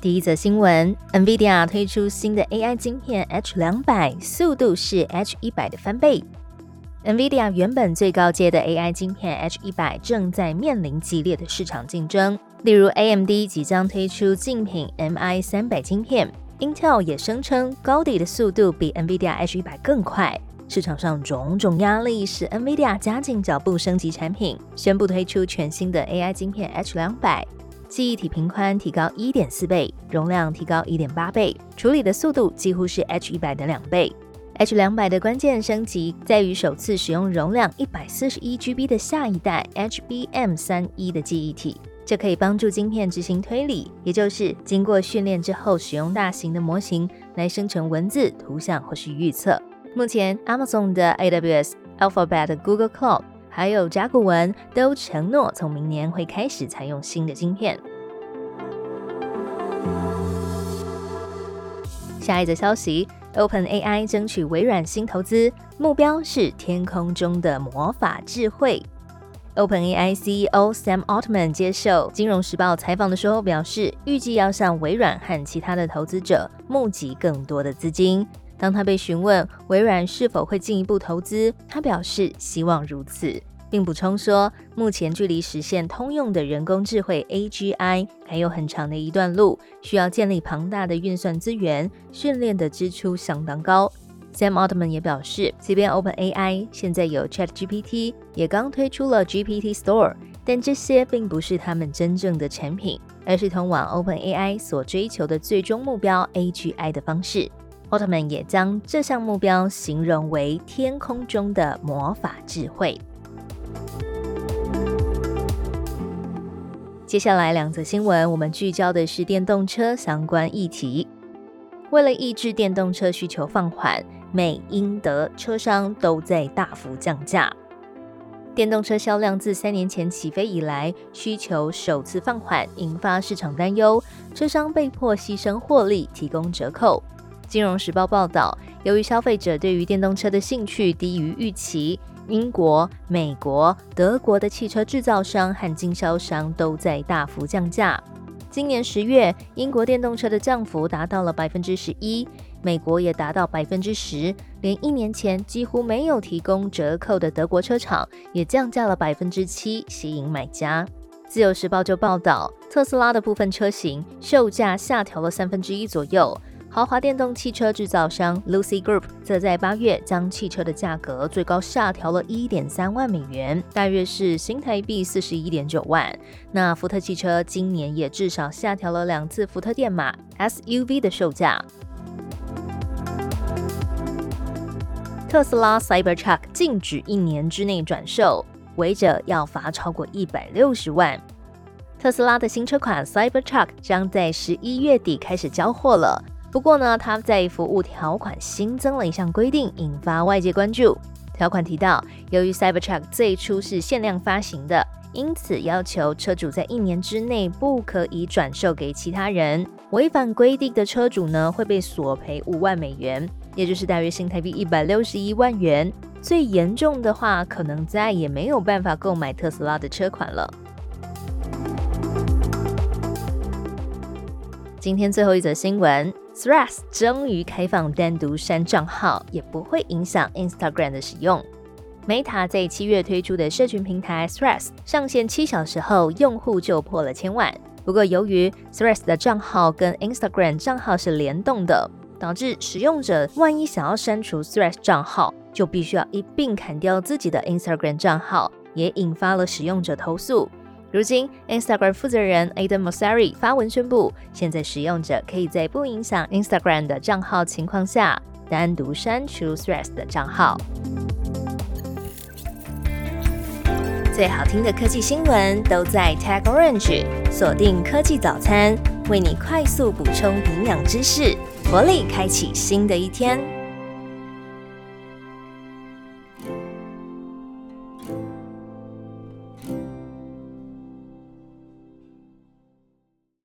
第一则新闻 ，NVIDIA 推出新的 AI 晶片 H200， 速度是 H100 的翻倍。NVIDIA 原本最高阶的 AI 晶片 H100 正在面临激烈的市场竞争，例如 AMD 即将推出竞品 MI300 晶片 ，Intel 也声称高底的速度比 NVIDIA H100 更快。市场上种种压力使 NVIDIA 加紧脚步升级产品，宣布推出全新的 AI 晶片 H200。记忆体频宽提高 1.4 倍，容量提高 1.8 倍，处理的速度几乎是 H100 的2倍。H200 的关键升级在于首次使用容量 141GB 的下一代 HBM3e 的记忆体，这可以帮助晶片执行推理，也就是经过训练之后使用大型的模型来生成文字、图像或是预测。目前 Amazon 的 AWS、Alphabet 的 Google Cloud还有甲骨文都承诺从明年会开始采用新的晶片。下一则消息 ，OpenAI 争取微软新投资，目标是天空中的魔法智慧。OpenAI CEO Sam Altman 接受《金融时报》采访的时候表示，预计要向微软和其他的投资者募集更多的资金。当他被询问微软是否会进一步投资，他表示希望如此，并补充说，目前距离实现通用的人工智慧 AGI 还有很长的一段路，需要建立庞大的运算资源，训练的支出相当高。Sam Altman 也表示，即便 OpenAI 现在有 ChatGPT， 也刚推出了 GPT Store， 但这些并不是他们真正的产品，而是通往 OpenAI 所追求的最终目标 AGI 的方式。奥特曼也将这项目标形容为天空中的魔法智慧。接下来2则新闻，我们聚焦的是电动车相关议题。为了抑制电动车需求放缓，美、英、德车商都在大幅降价。电动车销量自3年前起飞以来，需求首次放缓，引发市场担忧，车商被迫牺牲获利，提供折扣。金融时报报道，由于消费者对于电动车的兴趣低于预期，英国、美国、德国的汽车制造商和经销商都在大幅降价。今年10月，英国电动车的降幅达到了 11%， 美国也达到 10%， 连1年前几乎没有提供折扣的德国车厂也降价了 7%， 吸引买家。自由时报就报道，特斯拉的部分车型售价下调了1/3左右，豪华电动汽车制造商 Lucid Group 则在8月将汽车的价格最高下调了 $1.3 万美元，大约是新台币 41.9 万。那福特汽车今年也至少下调了2次福特电马 SUV 的售价。特斯拉 Cybertruck 禁止1年之内转售，违者要罚超过160万。特斯拉的新车款 Cybertruck 将在11月底开始交货了，不过呢，它在服务条款新增了一项规定，引发外界关注。条款提到，由于 Cybertruck 最初是限量发行的，因此要求车主在1年之内不可以转售给其他人。违反规定的车主呢，会被索赔5万美元，也就是大约新台币161万元。最严重的话，可能再也没有办法购买特斯拉的车款了。今天最后1则新闻。Threads 终于开放单独删账号，也不会影响 Instagram 的使用。Meta 在7月推出的社群平台 Threads 上线7小时后，用户就破了1000万。不过，由于 Threads 的账号跟 Instagram 账号是联动的，导致使用者万一想要删除 Threads 账号，就必须要一并砍掉自己的 Instagram 账号，也引发了使用者投诉。如今 Instagram 负责人 Adam Mosseri 发文宣布，现在使用者可以在不影响 Instagram 的账号情况下，单独删除 Threads 的账号。最好听的科技新闻都在 Tech Orange， 锁定科技早餐，为你快速补充营养知识，活力开启新的一天。